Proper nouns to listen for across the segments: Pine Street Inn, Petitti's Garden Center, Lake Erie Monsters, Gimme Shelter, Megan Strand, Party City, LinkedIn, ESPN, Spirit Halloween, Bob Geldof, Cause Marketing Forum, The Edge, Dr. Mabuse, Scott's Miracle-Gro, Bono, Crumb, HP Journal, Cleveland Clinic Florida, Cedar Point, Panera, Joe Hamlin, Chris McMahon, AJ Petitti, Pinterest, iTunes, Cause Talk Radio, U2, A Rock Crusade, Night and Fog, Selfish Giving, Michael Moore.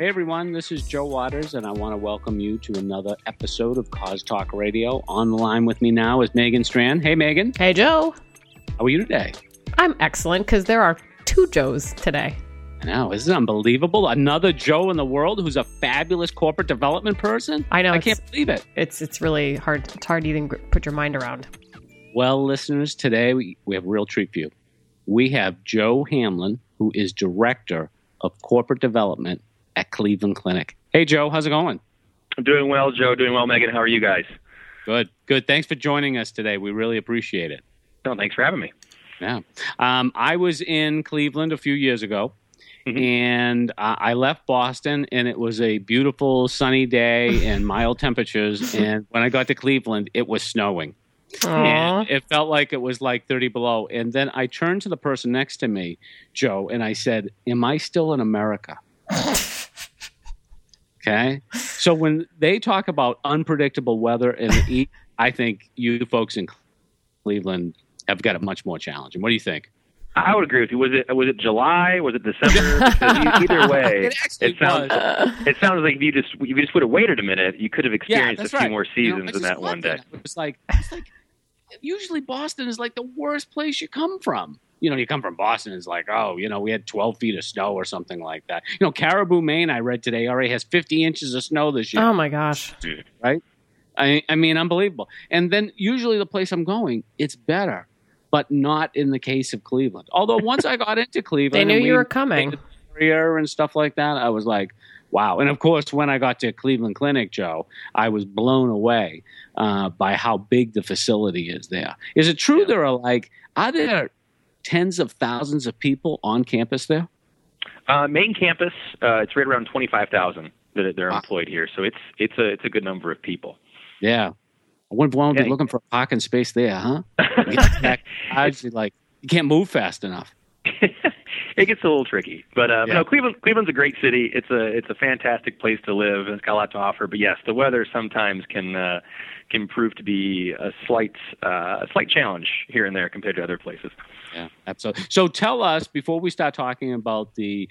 Hey everyone, this is Joe Waters, and I want to welcome you to another episode of Cause Talk Radio. On the line with me now is Megan Strand. Hey Megan. Hey Joe. How are you today? I'm excellent, because there are two Joes today. I know. This is unbelievable. Another Joe in the world who's a fabulous corporate development person. I know. I can't believe it. It's really hard. It's hard to even put your mind around. Well, listeners, today we have a real treat for you. We have Joe Hamlin, who is Director of Corporate Development at Cleveland Clinic. Hey, Joe. How's it going? I'm doing well, Joe. Doing well, Megan. How are you guys? Good. Good. Thanks for joining us today. We really appreciate it. No, thanks for having me. Yeah. I was in Cleveland a few years ago. Mm-hmm. And I left Boston, and it was a beautiful sunny day and mild temperatures. And when I got to Cleveland, it was snowing. Aww. And it felt like it was like 30 below. And then I turned to the person next to me, Joe, and I said, "Am I still in America?" Okay. So when they talk about unpredictable weather and the heat, I think you folks in Cleveland have got it much more challenging. What do you think? I would agree with you. Was it July? Was it December? Either way, it sounds like if you just would have waited a minute, you could have experienced a few more seasons in that one day. It's like usually Boston is like the worst place you come from. You come from Boston, it's like, oh, we had 12 feet of snow or something like that. Caribou, Maine, I read today, already has 50 inches of snow this year. Oh my gosh! Right? I mean, unbelievable. And then usually the place I'm going, it's better. But not in the case of Cleveland. Although once I got into Cleveland, they knew you were coming, and stuff like that. I was like, wow. And of course, when I got to Cleveland Clinic, Joe, I was blown away by how big the facility is there. Is it true there are there tens of thousands of people on campus there? Main campus, it's right around 25,000 that they're employed here. So it's a good number of people. Yeah. I wouldn't want to be looking for a parking space there, huh? I'd be like, you can't move fast enough. It gets a little tricky, but no, Cleveland's a great city. It's a fantastic place to live, and it's got a lot to offer. But yes, the weather sometimes can prove to be a slight challenge here and there compared to other places. Yeah, absolutely. So tell us, before we start talking about the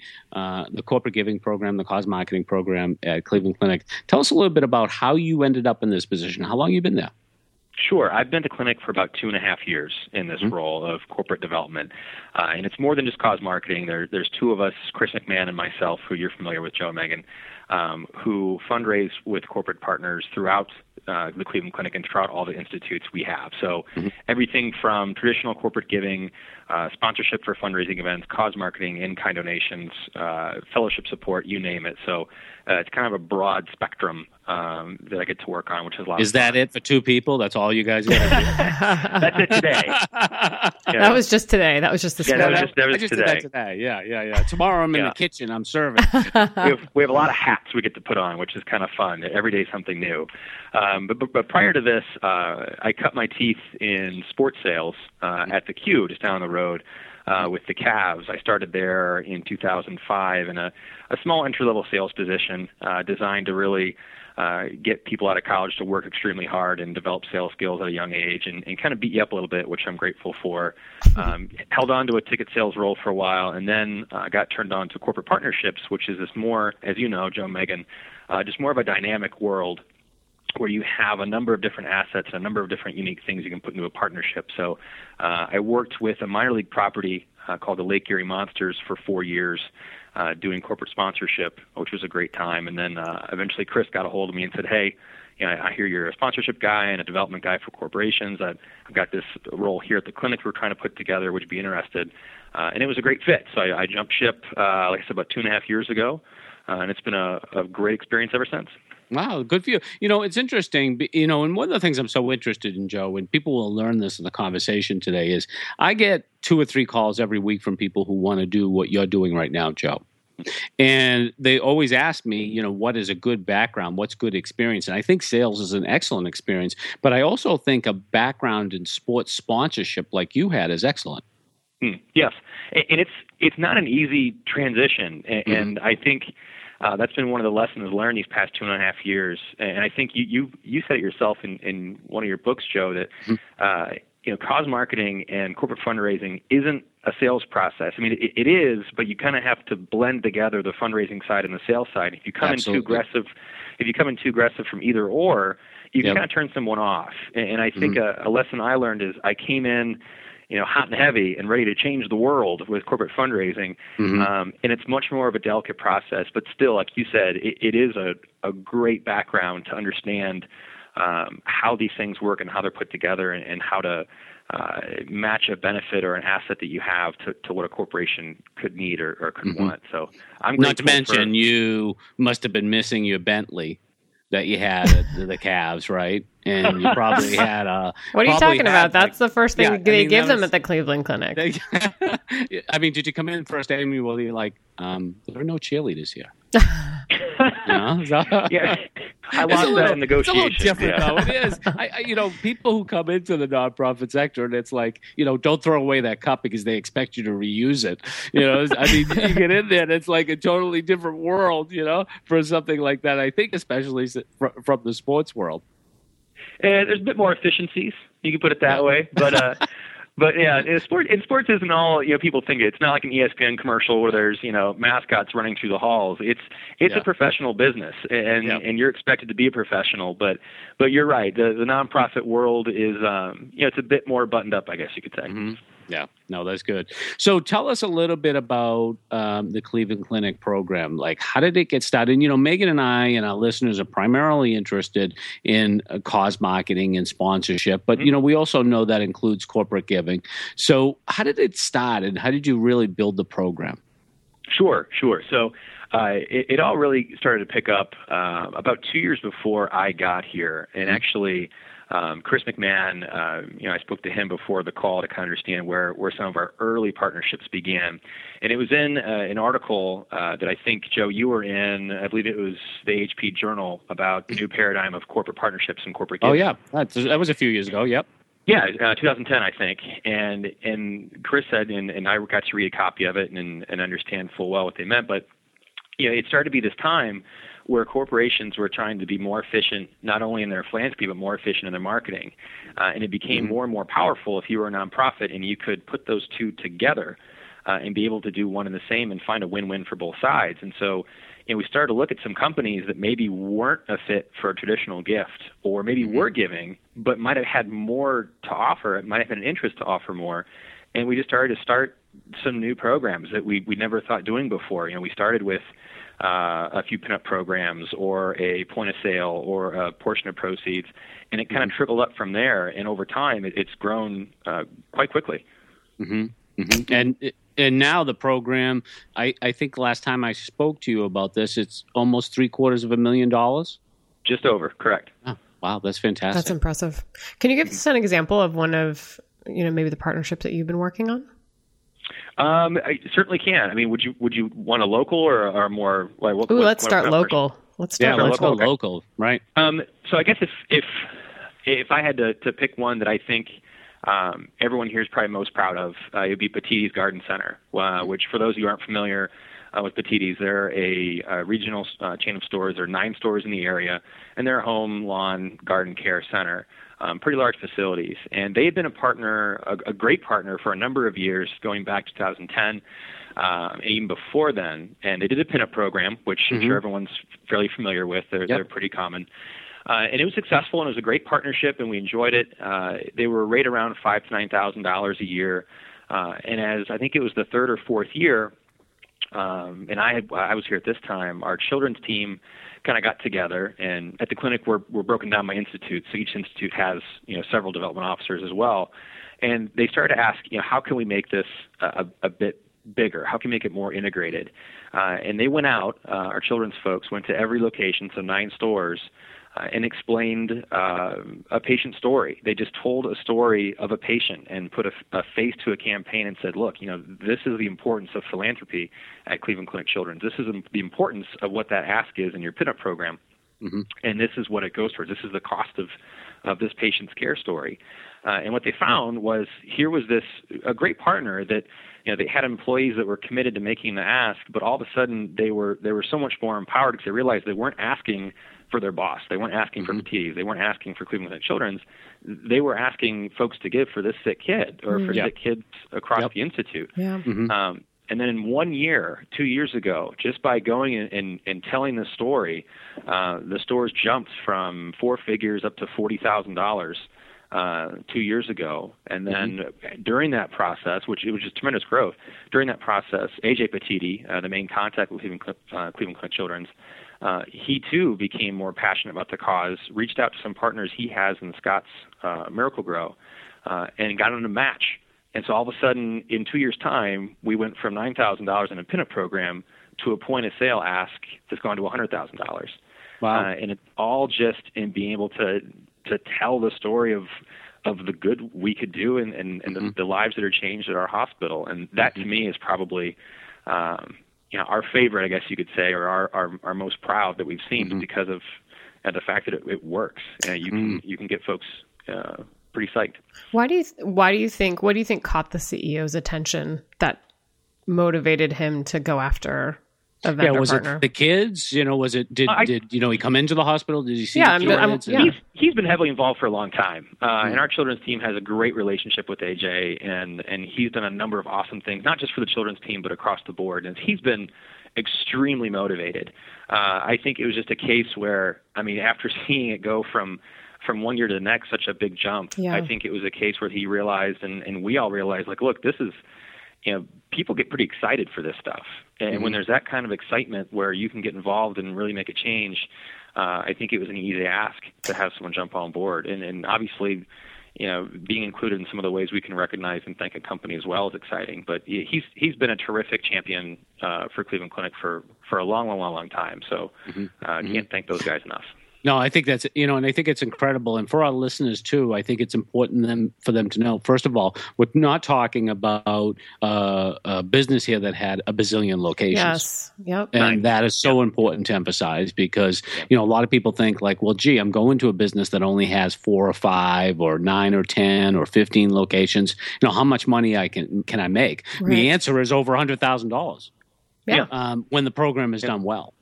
corporate giving program, the Cause Marketing Program at Cleveland Clinic, tell us a little bit about how you ended up in this position. How long you been there? Sure. I've been to Clinic for about 2.5 years in this role of corporate development. And it's more than just Cause Marketing. There's two of us, Chris McMahon and myself, who you're familiar with, Joe and Megan, who fundraise with corporate partners throughout the Cleveland Clinic and throughout all the institutes we have. So everything from traditional corporate giving, sponsorship for fundraising events, Cause Marketing, in-kind donations, fellowship support, you name it. So it's kind of a broad spectrum that I get to work on, which is a lot. Is that it for two people? That's all you guys got to do? That's it today. Yeah. That was just today. That was just this morning. Yeah, that was today. Did that today. Yeah. Tomorrow I'm in the kitchen. I'm serving. We have a lot of hats we get to put on, which is kind of fun. Every day something new. But prior to this, I cut my teeth in sports sales at the Q just down the road with the Cavs. I started there in 2005 in a small entry-level sales position designed to really get people out of college to work extremely hard and develop sales skills at a young age and kind of beat you up a little bit, which I'm grateful for. Held on to a ticket sales role for a while, and then got turned on to corporate partnerships, which is this more, as you know, Joe and Megan, just more of a dynamic world, where you have a number of different assets and a number of different unique things you can put into a partnership. So I worked with a minor league property called the Lake Erie Monsters for 4 years doing corporate sponsorship, which was a great time. And then eventually Chris got a hold of me and said, hey, I hear you're a sponsorship guy and a development guy for corporations. I've got this role here at the clinic we're trying to put together. Would you be interested? And it was a great fit. So I jumped ship, like I said, about 2.5 years ago. And it's been a great experience ever since. Wow, good for you. It's interesting, and one of the things I'm so interested in, Joe, and people will learn this in the conversation today, is I get 2 or 3 calls every week from people who want to do what you're doing right now, Joe. And they always ask me, what is a good background? What's good experience? And I think sales is an excellent experience, but I also think a background in sports sponsorship like you had is excellent. Yes, and it's not an easy transition, and I think that's been one of the lessons learned these past 2.5 years. And I think you said it yourself in one of your books, Joe, that cause marketing and corporate fundraising isn't a sales process. I mean, it is, but you kind of have to blend together the fundraising side and the sales side. If you come in too aggressive, from either or, you can kind of turn someone off. And I think a lesson I learned is I came in, hot and heavy and ready to change the world with corporate fundraising. And it's much more of a delicate process, but still, like you said, it is a great background to understand how these things work and how they're put together, and how to match a benefit or an asset that you have to what a corporation could need or could want. So I'm not to mention you must have been missing your Bentley that you had at the Cavs, right? And you probably had a... What are you talking about? That's the first thing they give them at the Cleveland Clinic. I mean, did you come in first, Amy? Well, you're like, there are no cheerleaders here. Yeah. I lost that negotiation. It's a little different, though. It is. People who come into the nonprofit sector, and it's like, don't throw away that cup because they expect you to reuse it. I mean, you get in there, and it's like a totally different world, for something like that. I think especially from the sports world. And there's a bit more efficiencies. You can put it that way, but yeah, sports isn't all people think it. It's not like an ESPN commercial where there's mascots running through the halls. It's a professional business, and you're expected to be a professional. But you're right. The nonprofit world is it's a bit more buttoned up, I guess you could say. Mm-hmm. Yeah, no, that's good. So tell us a little bit about the Cleveland Clinic program. Like, how did it get started? Megan and I and our listeners are primarily interested in cause marketing and sponsorship, but, we also know that includes corporate giving. So how did it start, and how did you really build the program? Sure. So it all really started to pick up about 2 years before I got here, and actually – Chris McMahon, I spoke to him before the call to kind of understand where some of our early partnerships began. And it was in an article that I think, Joe, you were in, I believe it was the HP Journal, about the new paradigm of corporate partnerships and corporate gifts. Oh, yeah. That was a few years ago, yep. Yeah, 2010, I think. And Chris said, and I got to read a copy of it and understand full well what they meant, but it started to be this time where corporations were trying to be more efficient, not only in their philanthropy, but more efficient in their marketing. And it became more and more powerful if you were a nonprofit and you could put those two together and be able to do one and the same and find a win-win for both sides. And so we started to look at some companies that maybe weren't a fit for a traditional gift, or maybe were giving, but might have had more to offer. It might have had an interest to offer more. And we just started to start some new programs that we never thought doing before. We started with a few pinup programs, or a point of sale, or a portion of proceeds, and it kind of trickled up from there. And over time, it's grown quite quickly. And now the program, I think last time I spoke to you about this, it's almost $750,000. Just over, correct? Oh, wow, that's fantastic. That's impressive. Can you give us an example of one of maybe the partnerships that you've been working on? I certainly can. I mean, would you want a local or a more? Like, let's start local. Let's go local, right? So I guess if I had to pick one that I think everyone here is probably most proud of, it would be Petitti's Garden Center, which for those of you who aren't familiar with Petitti's, they're a regional chain of stores. There are 9 stores in the area, and they're a home, lawn, garden care center. Pretty large facilities, and they had been a great partner for a number of years, going back to 2010, and even before then. And they did a pinup program, which I'm sure everyone's fairly familiar with. They're pretty common, and it was successful, and it was a great partnership, and we enjoyed it. They were right around $5,000 to $9,000 a year, and as I think it was the third or fourth year, and I was here at this time, our children's team kind of got together, and at the clinic we're broken down by institutes. So each institute has several development officers as well, and they started to ask how can we make this a bit bigger? How can we make it more integrated? And they went out. Our children's folks went to every location, so 9 stores, and explained a patient story. They just told a story of a patient and put a face to a campaign and said, look, this is the importance of philanthropy at Cleveland Clinic Children's. This is the importance of what that ask is in your pinup program. And this is what it goes for. This is the cost of of this patient's care story. And what they found was here was a great partner that, you know, they had employees that were committed to making the ask, but all of a sudden they were so much more empowered because they realized they weren't asking for their boss. They weren't asking for Petitti's. They weren't asking for Cleveland Clinic Children's. They were asking folks to give for this sick kid or for sick kids across the institute. Yeah. Mm-hmm. And then in 1 year, 2 years ago, just by going and telling this story, the stores jumped from four figures up to $40,000 2 years ago. And then during that process, which it was just tremendous growth, during that process, AJ Petitti, the main contact with Cleveland Clinic Children's, he too became more passionate about the cause, reached out to some partners he has in Scott's Miracle-Gro, and got them to match. And so all of a sudden, in 2 years' time, we went from $9,000 in a pinup program to a point-of-sale ask that's gone to $100,000. Wow. And it's all just in being able to tell the story of the good we could do and the lives that are changed at our hospital. And that, to me, is probably our favorite, I guess you could say, or our most proud that we've seen because of the fact that it works. You can get folks pretty psyched. What do you think caught the CEO's attention that motivated him to go after a vendor partner? It the kids? You know, was it, did he come into the hospital? Did he see the kids? He's been heavily involved for a long time. And our children's team has a great relationship with AJ, and he's done a number of awesome things, not just for the children's team, but across the board. And he's been extremely motivated. I think it was just a case where, I mean, after seeing it go from 1 year to the next, such a big jump. Yeah. I think it was a case where he realized, and we all realized, like, look, this is, you know, people get pretty excited for this stuff. And when there's that kind of excitement where you can get involved and really make a change, I think it was an easy ask to have someone jump on board. And obviously, you know, being included in some of the ways we can recognize and thank a company as well is exciting. But he's been a terrific champion for Cleveland Clinic for a long, long, long, long time. So can't thank those guys enough. No, I think that's, you know, and I think it's incredible. And for our listeners, too, I think it's important for them to know, first of all, we're not talking about a business here that had a bazillion locations. Yes. Yep. And that is so important to emphasize because, you know, a lot of people think like, well, gee, I'm going to a business that only has 4 or 5 or 9 or 10 or 15 locations. You know, how much money can I make? Right. The answer is over $100,000 when the program is done well.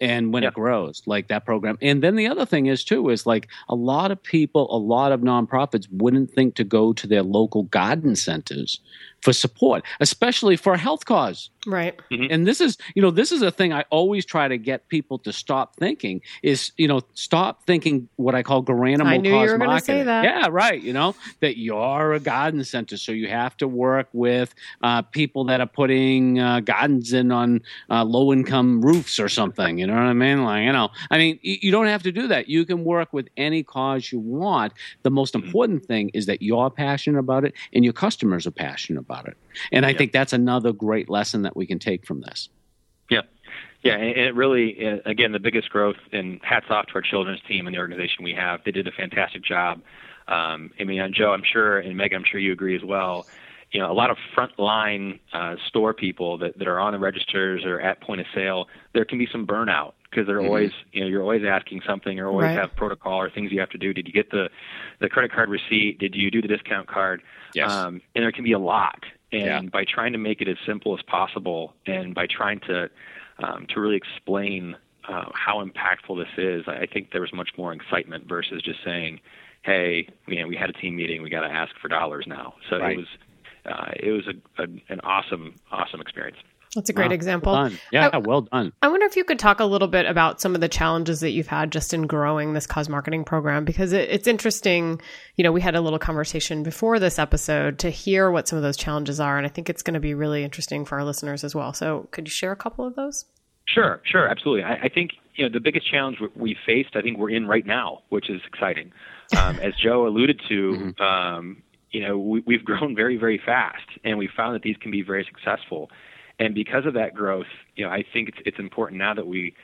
And when it grows, like that program. And then the other thing is, too, is like a lot of people, a lot of nonprofits wouldn't think to go to their local garden centers for support, especially for a health cause. Right. Mm-hmm. And this is, you know, this is a thing I always try to get people to stop thinking is, you know, stop thinking what I call garanimal cause marketing. I knew you were going to say that. Yeah, right. You know, that you're a garden center. So you have to work with people that are putting gardens in on low-income roofs or something. You know what I mean? Like, you know, I mean, you don't have to do that. You can work with any cause you want. The most important thing is that you're passionate about it and your customers are passionate about it. And I think that's another great lesson that we can take from this. Yeah. Yeah. And it really, again, the biggest growth, and hats off to our children's team and the organization we have. They did a fantastic job. I mean, and Joe, I'm sure, and Megan, I'm sure you agree as well. You know, a lot of frontline store people that are on the registers or at point of sale, there can be some burnout because they're always, you know, you're always asking something, you're always have protocol or things you have to do. Did you get the credit card receipt? Did you do the discount card? Yes. And there can be a lot. And by trying to make it as simple as possible and by trying to really explain how impactful this is, I think there was much more excitement versus just saying, hey, you know, we had a team meeting, we got to ask for dollars now. So it was an awesome experience. That's a great example. Well done. Yeah, well done. I wonder if you could talk a little bit about some of the challenges that you've had just in growing this cause marketing program, because it's interesting. You know, we had a little conversation before this episode to hear what some of those challenges are, and I think it's going to be really interesting for our listeners as well. So could you share a couple of those? Sure, absolutely. I think, you know, the biggest challenge we faced, I think we're in right now, which is exciting. As Joe alluded to, you know, we've grown very, very fast, and we found that these can be very successful. And because of that growth, you know, I think it's important now that we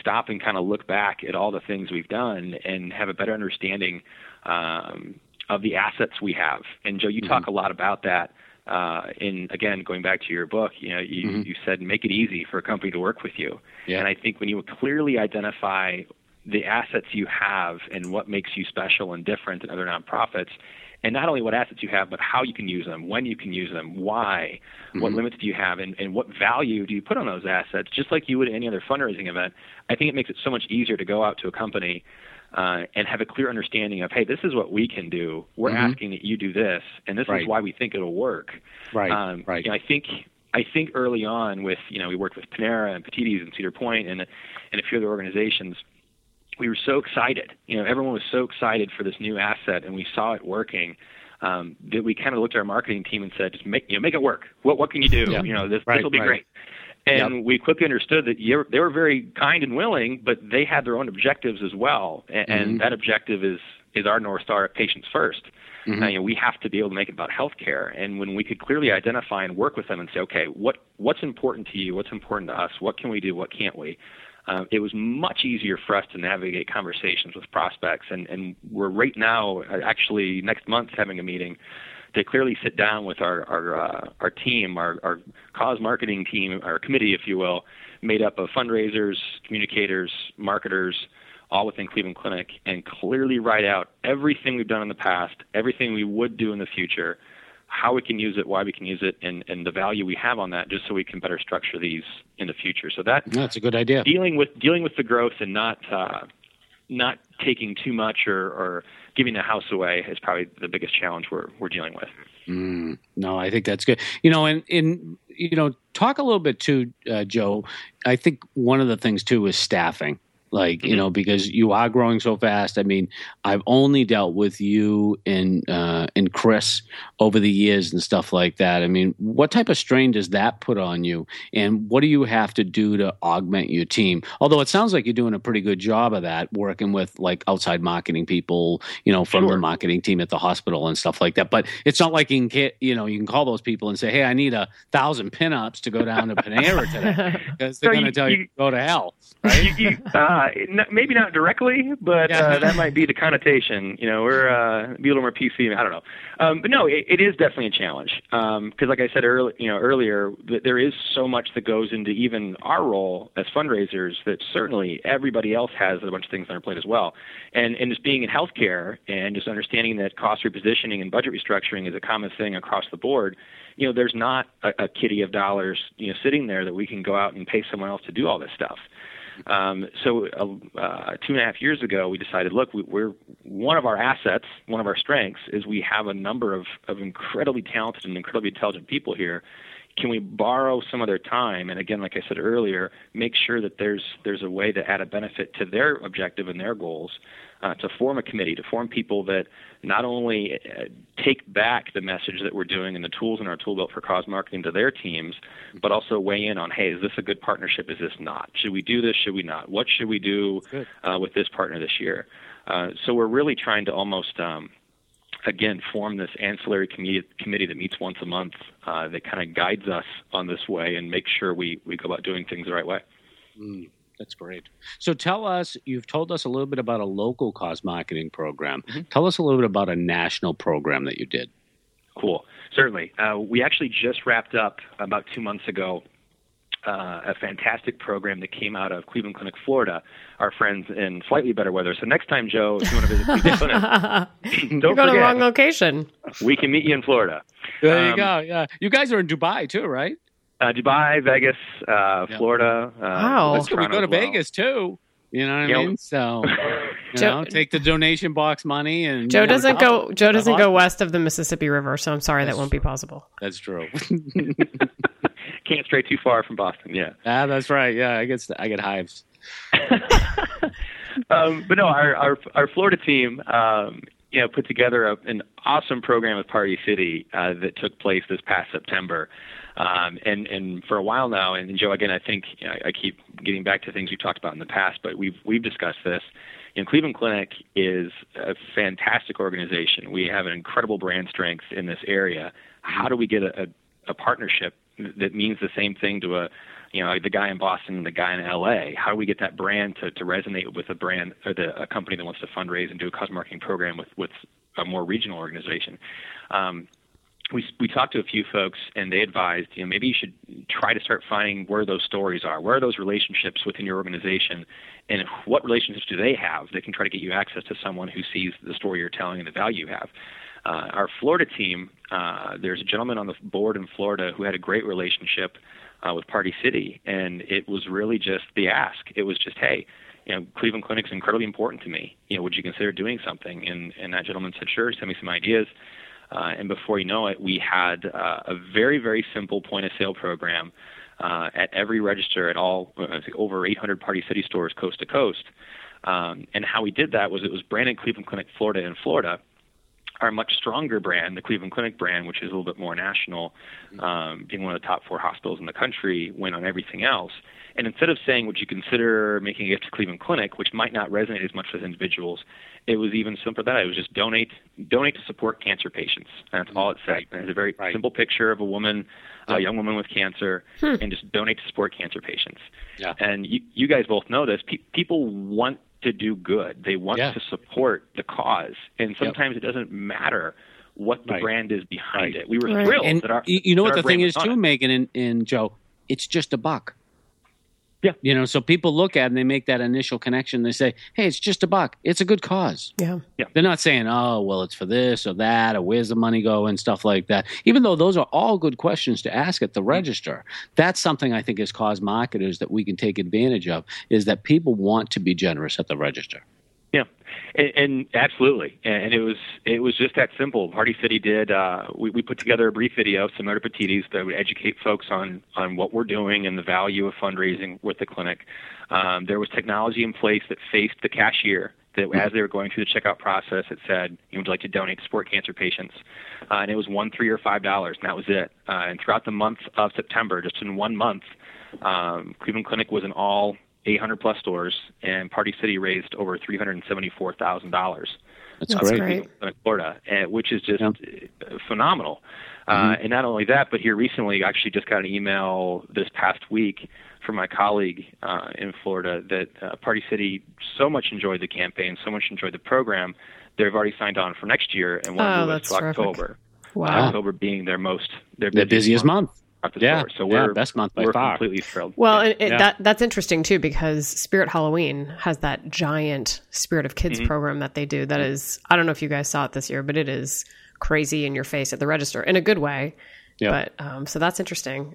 stop and kind of look back at all the things we've done and have a better understanding of the assets we have. And Joe, you talk a lot about that. And again, going back to your book, you know, you said make it easy for a company to work with you. Yeah. And I think when you clearly identify the assets you have and what makes you special and different than other nonprofits, and not only what assets you have, but how you can use them, when you can use them, why, mm-hmm. what limits do you have, and what value do you put on those assets, just like you would at any other fundraising event. I think it makes it so much easier to go out to a company and have a clear understanding of, hey, this is what we can do. We're mm-hmm. asking that you do this, and this right. is why we think it'll work. Right, right. You know, I think early on with, you know, we worked with Panera and Petitti's and Cedar Point and a few other organizations. We were so excited. You know, everyone was so excited for this new asset, and we saw it working. That we kind of looked at our marketing team and said, just make it work. What can you do? Yeah. You know, this will be great. And we quickly understood that they were very kind and willing, but they had their own objectives as well. And, mm-hmm. and that objective is our North Star of patients first. Mm-hmm. You know, we have to be able to make it about healthcare. And when we could clearly identify and work with them and say, okay, what's important to you? What's important to us? What can we do? What can't we? It was much easier for us to navigate conversations with prospects. And we're right now, actually next month, having a meeting to clearly sit down with our team, our Cause Marketing team, our committee, if you will, made up of fundraisers, communicators, marketers, all within Cleveland Clinic, and clearly write out everything we've done in the past, everything we would do in the future, how we can use it, why we can use it, and the value we have on that, just so we can better structure these in the future. So that's a good idea. Dealing with the growth and not taking too much or giving the house away is probably the biggest challenge we're dealing with. No, I think that's good. You know, and you know, talk a little bit too, Joe. I think one of the things too is staffing. Like, you know, because you are growing so fast. I mean, I've only dealt with you and Chris over the years and stuff like that. I mean, what type of strain does that put on you? And what do you have to do to augment your team? Although it sounds like you're doing a pretty good job of that, working with like outside marketing people, you know, from the marketing team at the hospital and stuff like that. But it's not like you can get, you know, you can call those people and say, hey, I need 1,000 pinups to go down to Panera today, because they're going to tell you to go to hell. Right? Maybe not directly, but that might be the connotation. You know, we're be a little more PC. I don't know, but no, it is definitely a challenge because, like I said earlier, there is so much that goes into even our role as fundraisers that certainly everybody else has a bunch of things on their plate as well. And just being in healthcare and just understanding that cost repositioning and budget restructuring is a common thing across the board. You know, there's not a kitty of dollars, you know, sitting there that we can go out and pay someone else to do all this stuff. So 2.5 years ago, we decided, look, we're one of our assets, one of our strengths is we have a number of incredibly talented and incredibly intelligent people here. Can we borrow some of their time? And again, like I said earlier, make sure that there's a way to add a benefit to their objective and their goals, to form a committee, to form people that not only take back the message that we're doing and the tools in our tool belt for Cause Marketing to their teams, but also weigh in on, hey, is this a good partnership? Is this not? Should we do this? Should we not? What should we do with this partner this year? So we're really trying to almost again, form this ancillary committee that meets once a month that kind of guides us on this way and make sure we go about doing things the right way. That's great. So tell us, you've told us a little bit about a local Cause Marketing program. Mm-hmm. Tell us a little bit about a national program that you did. Cool. Certainly. We actually just wrapped up about 2 months ago a fantastic program that came out of Cleveland Clinic, Florida, our friends in slightly better weather. So next time, Joe, if you want to visit Cleveland Clinic, don't forget, the wrong location. We can meet you in Florida. There you go. Yeah, you guys are in Dubai too, right? Dubai, Vegas, Florida. Wow, let's go to Vegas too. You know what I mean? So, you know, take the donation box money and Joe doesn't go west of the Mississippi River, so I'm sorry that won't be possible. That's true. Can't stray too far from Boston. Yeah. Ah, that's right. Yeah, I get hives. But no, our Florida team, you know, put together an awesome program with Party City that took place this past September, and for a while now. And Joe, again, I think I keep getting back to things we've talked about in the past, but we've discussed this. You know, Cleveland Clinic is a fantastic organization. We have an incredible brand strength in this area. How do we get a partnership that means the same thing to the guy in Boston and the guy in LA? How do we get that brand to resonate with a brand or a company that wants to fundraise and do a Cause Marketing program with a more regional organization? we talked to a few folks, and they advised, you know, maybe you should try to start finding where those stories are, where are those relationships within your organization, and what relationships do they have that can try to get you access to someone who sees the story you're telling and the value you have. Our Florida team, there's a gentleman on the board in Florida who had a great relationship with Party City, and it was really just the ask. It was just, hey, you know, Cleveland Clinic's incredibly important to me. You know, would you consider doing something? And that gentleman said, sure, send me some ideas. And before you know it, we had a very, very simple point-of-sale program at every register at all, over 800 Party City stores coast to coast. And how we did that was it was branded Cleveland Clinic Florida in Florida. Our much stronger brand, the Cleveland Clinic brand, which is a little bit more national, being one of the top 4 hospitals in the country, went on everything else. And instead of saying, would you consider making a gift to Cleveland Clinic, which might not resonate as much with individuals, it was even simpler than that. It was just donate to support cancer patients. And that's all it said. And it's a very simple picture of a woman, a young woman with cancer, and just donate to support cancer patients. Yeah. And you guys both know this. People want to do good. They want to support the cause. And sometimes it doesn't matter what the brand is behind it. We were thrilled. And that our, you know what the thing is too, Megan and Joe, it's just a buck. Yeah. You know, so people look at it and they make that initial connection. They say, hey, it's just a buck. It's a good cause. Yeah. They're not saying, oh, well, it's for this or that, or where's the money go and stuff like that. Even though those are all good questions to ask at the register. That's something I think as cause marketers that we can take advantage of, is that people want to be generous at the register. Yeah, and absolutely. And it was just that simple. Party City did, we put together a brief video similar to Petitti's that would educate folks on what we're doing and the value of fundraising with the clinic. There was technology in place that faced the cashier, that as they were going through the checkout process, it said, you would like to donate to support cancer patients. And it was $1, $3, or $5, and that was it. And throughout the month of September, just in 1 month, Cleveland Clinic was in all 800-plus stores, and Party City raised over $374,000. That's great. In Florida, which is just phenomenal. And not only that, but here recently, I actually just got an email this past week from my colleague in Florida that Party City so much enjoyed the campaign, so much enjoyed the program, they've already signed on for next year and want to move us to October. Wow. October being their busiest month. So we're best month by far. Completely thrilled. Well, and that's interesting too, because Spirit Halloween has that giant Spirit of Kids program that they do. That is, I don't know if you guys saw it this year, but it is crazy in your face at the register in a good way. Yeah. But so that's interesting.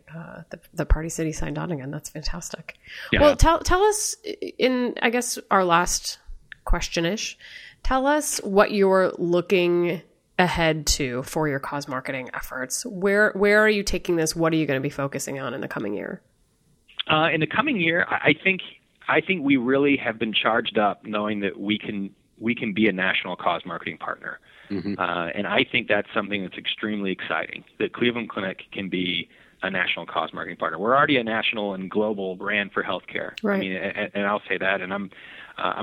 The Party City signed on again. That's fantastic. Yeah. Well, tell us in, I guess, our last question-ish, tell us what you're looking ahead to for your cause marketing efforts. Where are you taking this? What are you going to be focusing on in the coming year? In the coming year, I think we really have been charged up knowing that we can be a national cause marketing partner. And I think that's something that's extremely exciting, that Cleveland Clinic can be a national cause marketing partner. We're already a national and global brand for healthcare. Right. I mean, and I'll say that, and I'm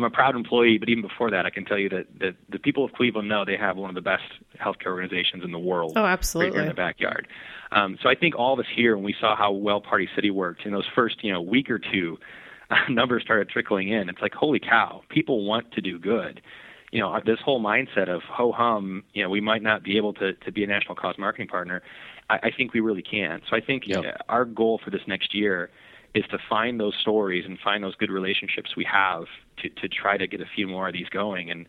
a proud employee, but even before that, I can tell you that the people of Cleveland know they have one of the best healthcare organizations in the world. Oh, absolutely. Right here in the backyard. So I think all of us here, when we saw how well Party City worked, in those first week or two, numbers started trickling in. It's like, holy cow, people want to do good. You know, this whole mindset of ho-hum, we might not be able to be a national cause marketing partner, I think we really can. So I think our goal for this next year is to find those stories and find those good relationships we have to try to get a few more of these going and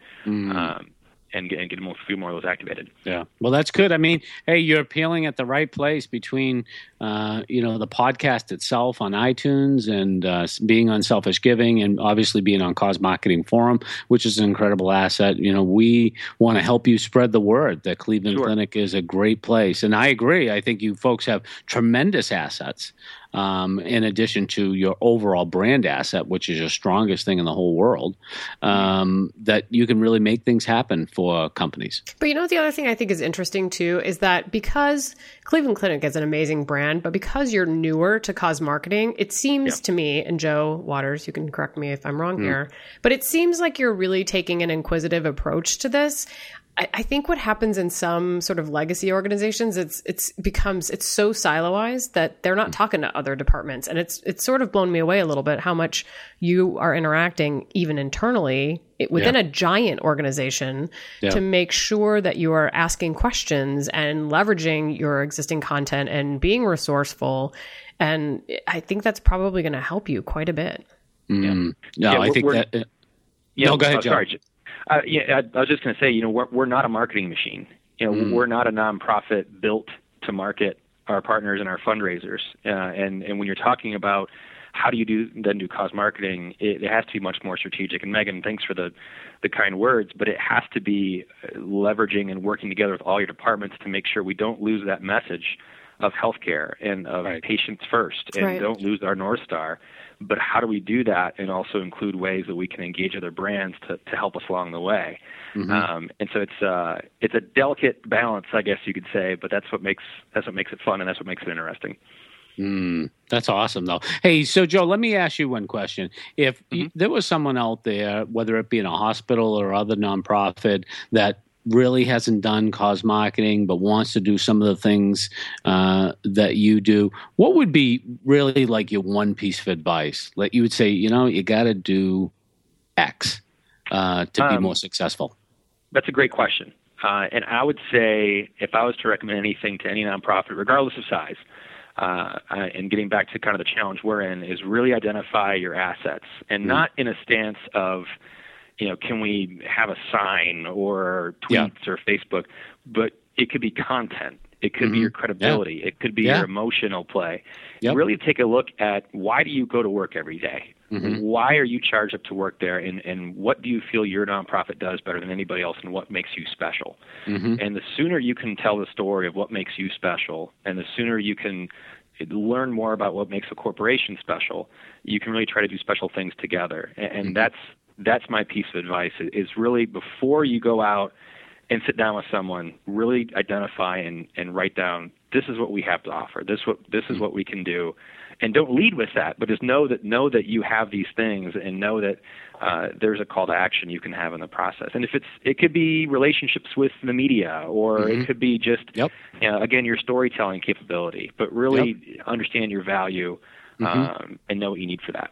get a few more of those activated. Yeah. Well, that's good. I mean, hey, you're appealing at the right place between, the podcast itself on iTunes and being on Selfish Giving and obviously being on Cause Marketing Forum, which is an incredible asset. You know, we want to help you spread the word that Cleveland Clinic is a great place. And I agree. I think you folks have tremendous assets. In addition to your overall brand asset, which is your strongest thing in the whole world, that you can really make things happen for companies. But the other thing I think is interesting too is that because Cleveland Clinic is an amazing brand, but because you're newer to cause marketing, it seems to me, and Joe Waters, you can correct me if I'm wrong here, but it seems like you're really taking an inquisitive approach to this. I think what happens in some sort of legacy organizations, it's so siloized that they're not talking to other departments. And it's sort of blown me away a little bit how much you are interacting even internally within a giant organization to make sure that you are asking questions and leveraging your existing content and being resourceful. And I think that's probably going to help you quite a bit. Mm. Yeah. No, I think that... No, go ahead, John. I was just going to say, we're not a marketing machine. We're not a nonprofit built to market our partners and our fundraisers. And when you're talking about how do you do cause marketing, it has to be much more strategic. And Megan, thanks for the kind words, but it has to be leveraging and working together with all your departments to make sure we don't lose that message of healthcare and of patients first, and don't lose our North Star. But how do we do that and also include ways that we can engage other brands to help us along the way? Mm-hmm. And so it's a delicate balance, I guess you could say, but that's what makes it fun, and that's what makes it interesting. That's awesome, though. Hey, so Joe, let me ask you one question. If there was someone out there, whether it be in a hospital or other nonprofit, that really hasn't done cause marketing but wants to do some of the things that you do, what would be really like your one piece of advice? Like you would say, you got to do X to be more successful. That's a great question. And I would say if I was to recommend anything to any nonprofit, regardless of size, and getting back to kind of the challenge we're in, is really identify your assets, and not in a stance of – can we have a sign or tweets or Facebook? But it could be content. It could be your credibility. It could be your emotional play. Yep. Really take a look at, why do you go to work every day? Mm-hmm. Why are you charged up to work there? And what do you feel your nonprofit does better than anybody else, and what makes you special? Mm-hmm. And the sooner you can tell the story of what makes you special, and the sooner you can learn more about what makes a corporation special, you can really try to do special things together. And that's my piece of advice, is really, before you go out and sit down with someone, really identify and write down, this is what we have to offer. This is what we can do. And don't lead with that, but just know that you have these things, and know that there's a call to action you can have in the process. And if it could be relationships with the media, or it could be just, again, your storytelling capability, but really understand your value and know what you need for that.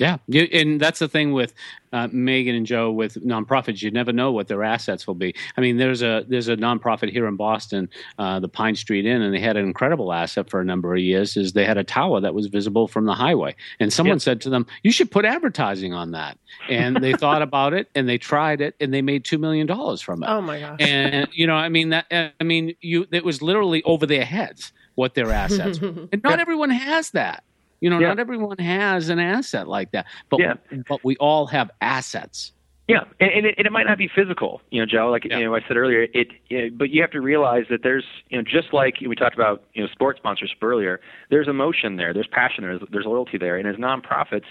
Yeah, and that's the thing with Megan and Joe with nonprofits. You never know what their assets will be. I mean, there's a nonprofit here in Boston, the Pine Street Inn, and they had an incredible asset for a number of years. Is they had a tower that was visible from the highway, and someone said to them, "You should put advertising on that." And they thought about it, and they tried it, and they made $2 million from it. Oh my gosh! And it was literally over their heads what their assets were. And not everyone has that. Not everyone has an asset like that, but we all have assets. Yeah, and it might not be physical, Joe. Like I said earlier, but you have to realize that there's, just like we talked about, sports sponsorship earlier. There's emotion there, there's passion there, there's loyalty there, and as nonprofits,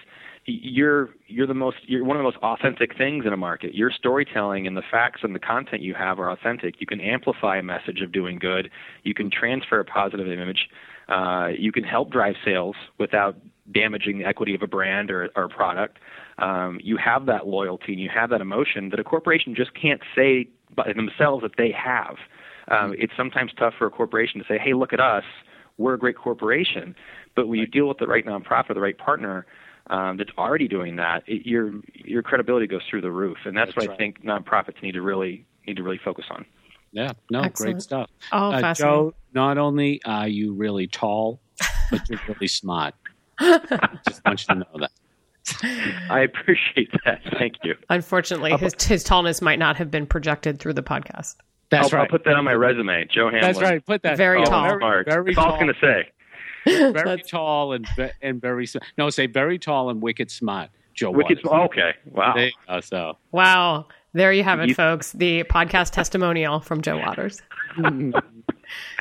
you're one of the most authentic things in a market. Your storytelling and the facts and the content you have are authentic. You can amplify a message of doing good. You can transfer a positive image. You can help drive sales without damaging the equity of a brand or a product. You have that loyalty and you have that emotion that a corporation just can't say by themselves that they have. It's sometimes tough for a corporation to say, hey, look at us, we're a great corporation. But when you deal with the right nonprofit, the right partner that's already doing that, your credibility goes through the roof. And that's what I think nonprofits need to really focus on. Yeah, no, excellent. Great stuff. Oh, fascinating. Joe, not only are you really tall, but you're really smart. I just want you to know that. I appreciate that. Thank you. Unfortunately, his tallness might not have been projected through the podcast. That's right. I'll put that on my resume, Joe Hamlin. That's right. Put that. Very tall. Very tall. That's all I was going to say. Very tall and very smart. No, say very tall and wicked smart, Joe. Wicked smart. Okay. Wow. Wow. There you have it, folks. The podcast testimonial from Joe Waters.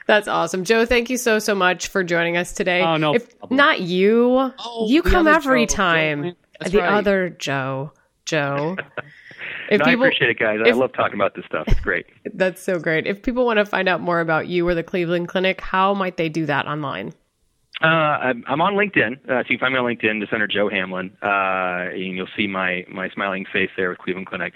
That's awesome. Joe, thank you so much for joining us today. Oh, no. If not you, you come every time. The other Joe. If people, I appreciate it, guys. I love talking about this stuff. It's great. That's so great. If people want to find out more about you or the Cleveland Clinic, how might they do that online? I'm on LinkedIn. So you can find me on LinkedIn, just under Joe Hamlin. And you'll see my smiling face there with Cleveland Clinic.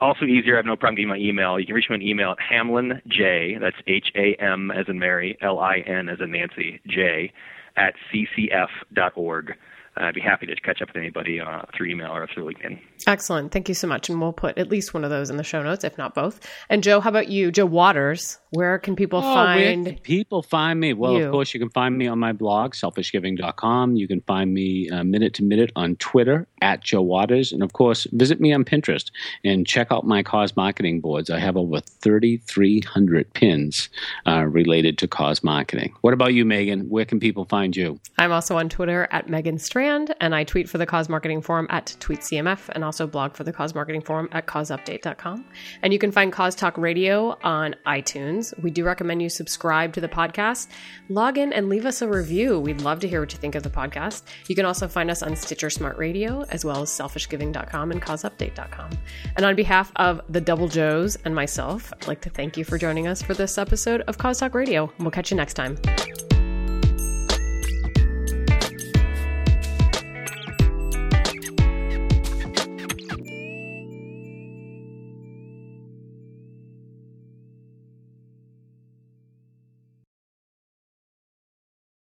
Also easier, I have no problem getting my email. You can reach me on email at hamlinj, that's H-A-M as in Mary, L-I-N as in Nancy, J, at ccf.org. I'd be happy to catch up with anybody through email or through LinkedIn. Excellent. Thank you so much. And we'll put at least one of those in the show notes, if not both. And Joe, how about you? Joe Waters, where can people find you? People find me? Well, of course, you can find me on my blog, selfishgiving.com. You can find me minute to minute on Twitter, at Joe Waters. And of course, visit me on Pinterest and check out my cause marketing boards. I have over 3,300 pins related to cause marketing. What about you, Megan? Where can people find you? I'm also on Twitter at Megan Strand, and I tweet for the Cause Marketing Forum at TweetCMF, and also blog for the Cause Marketing Forum at causeupdate.com. And you can find Cause Talk Radio on iTunes. We do recommend you subscribe to the podcast. Log in and leave us a review. We'd love to hear what you think of the podcast. You can also find us on Stitcher Smart Radio, as well as selfishgiving.com and causeupdate.com. And on behalf of the Double Joes and myself, I'd like to thank you for joining us for this episode of Cause Talk Radio. We'll catch you next time.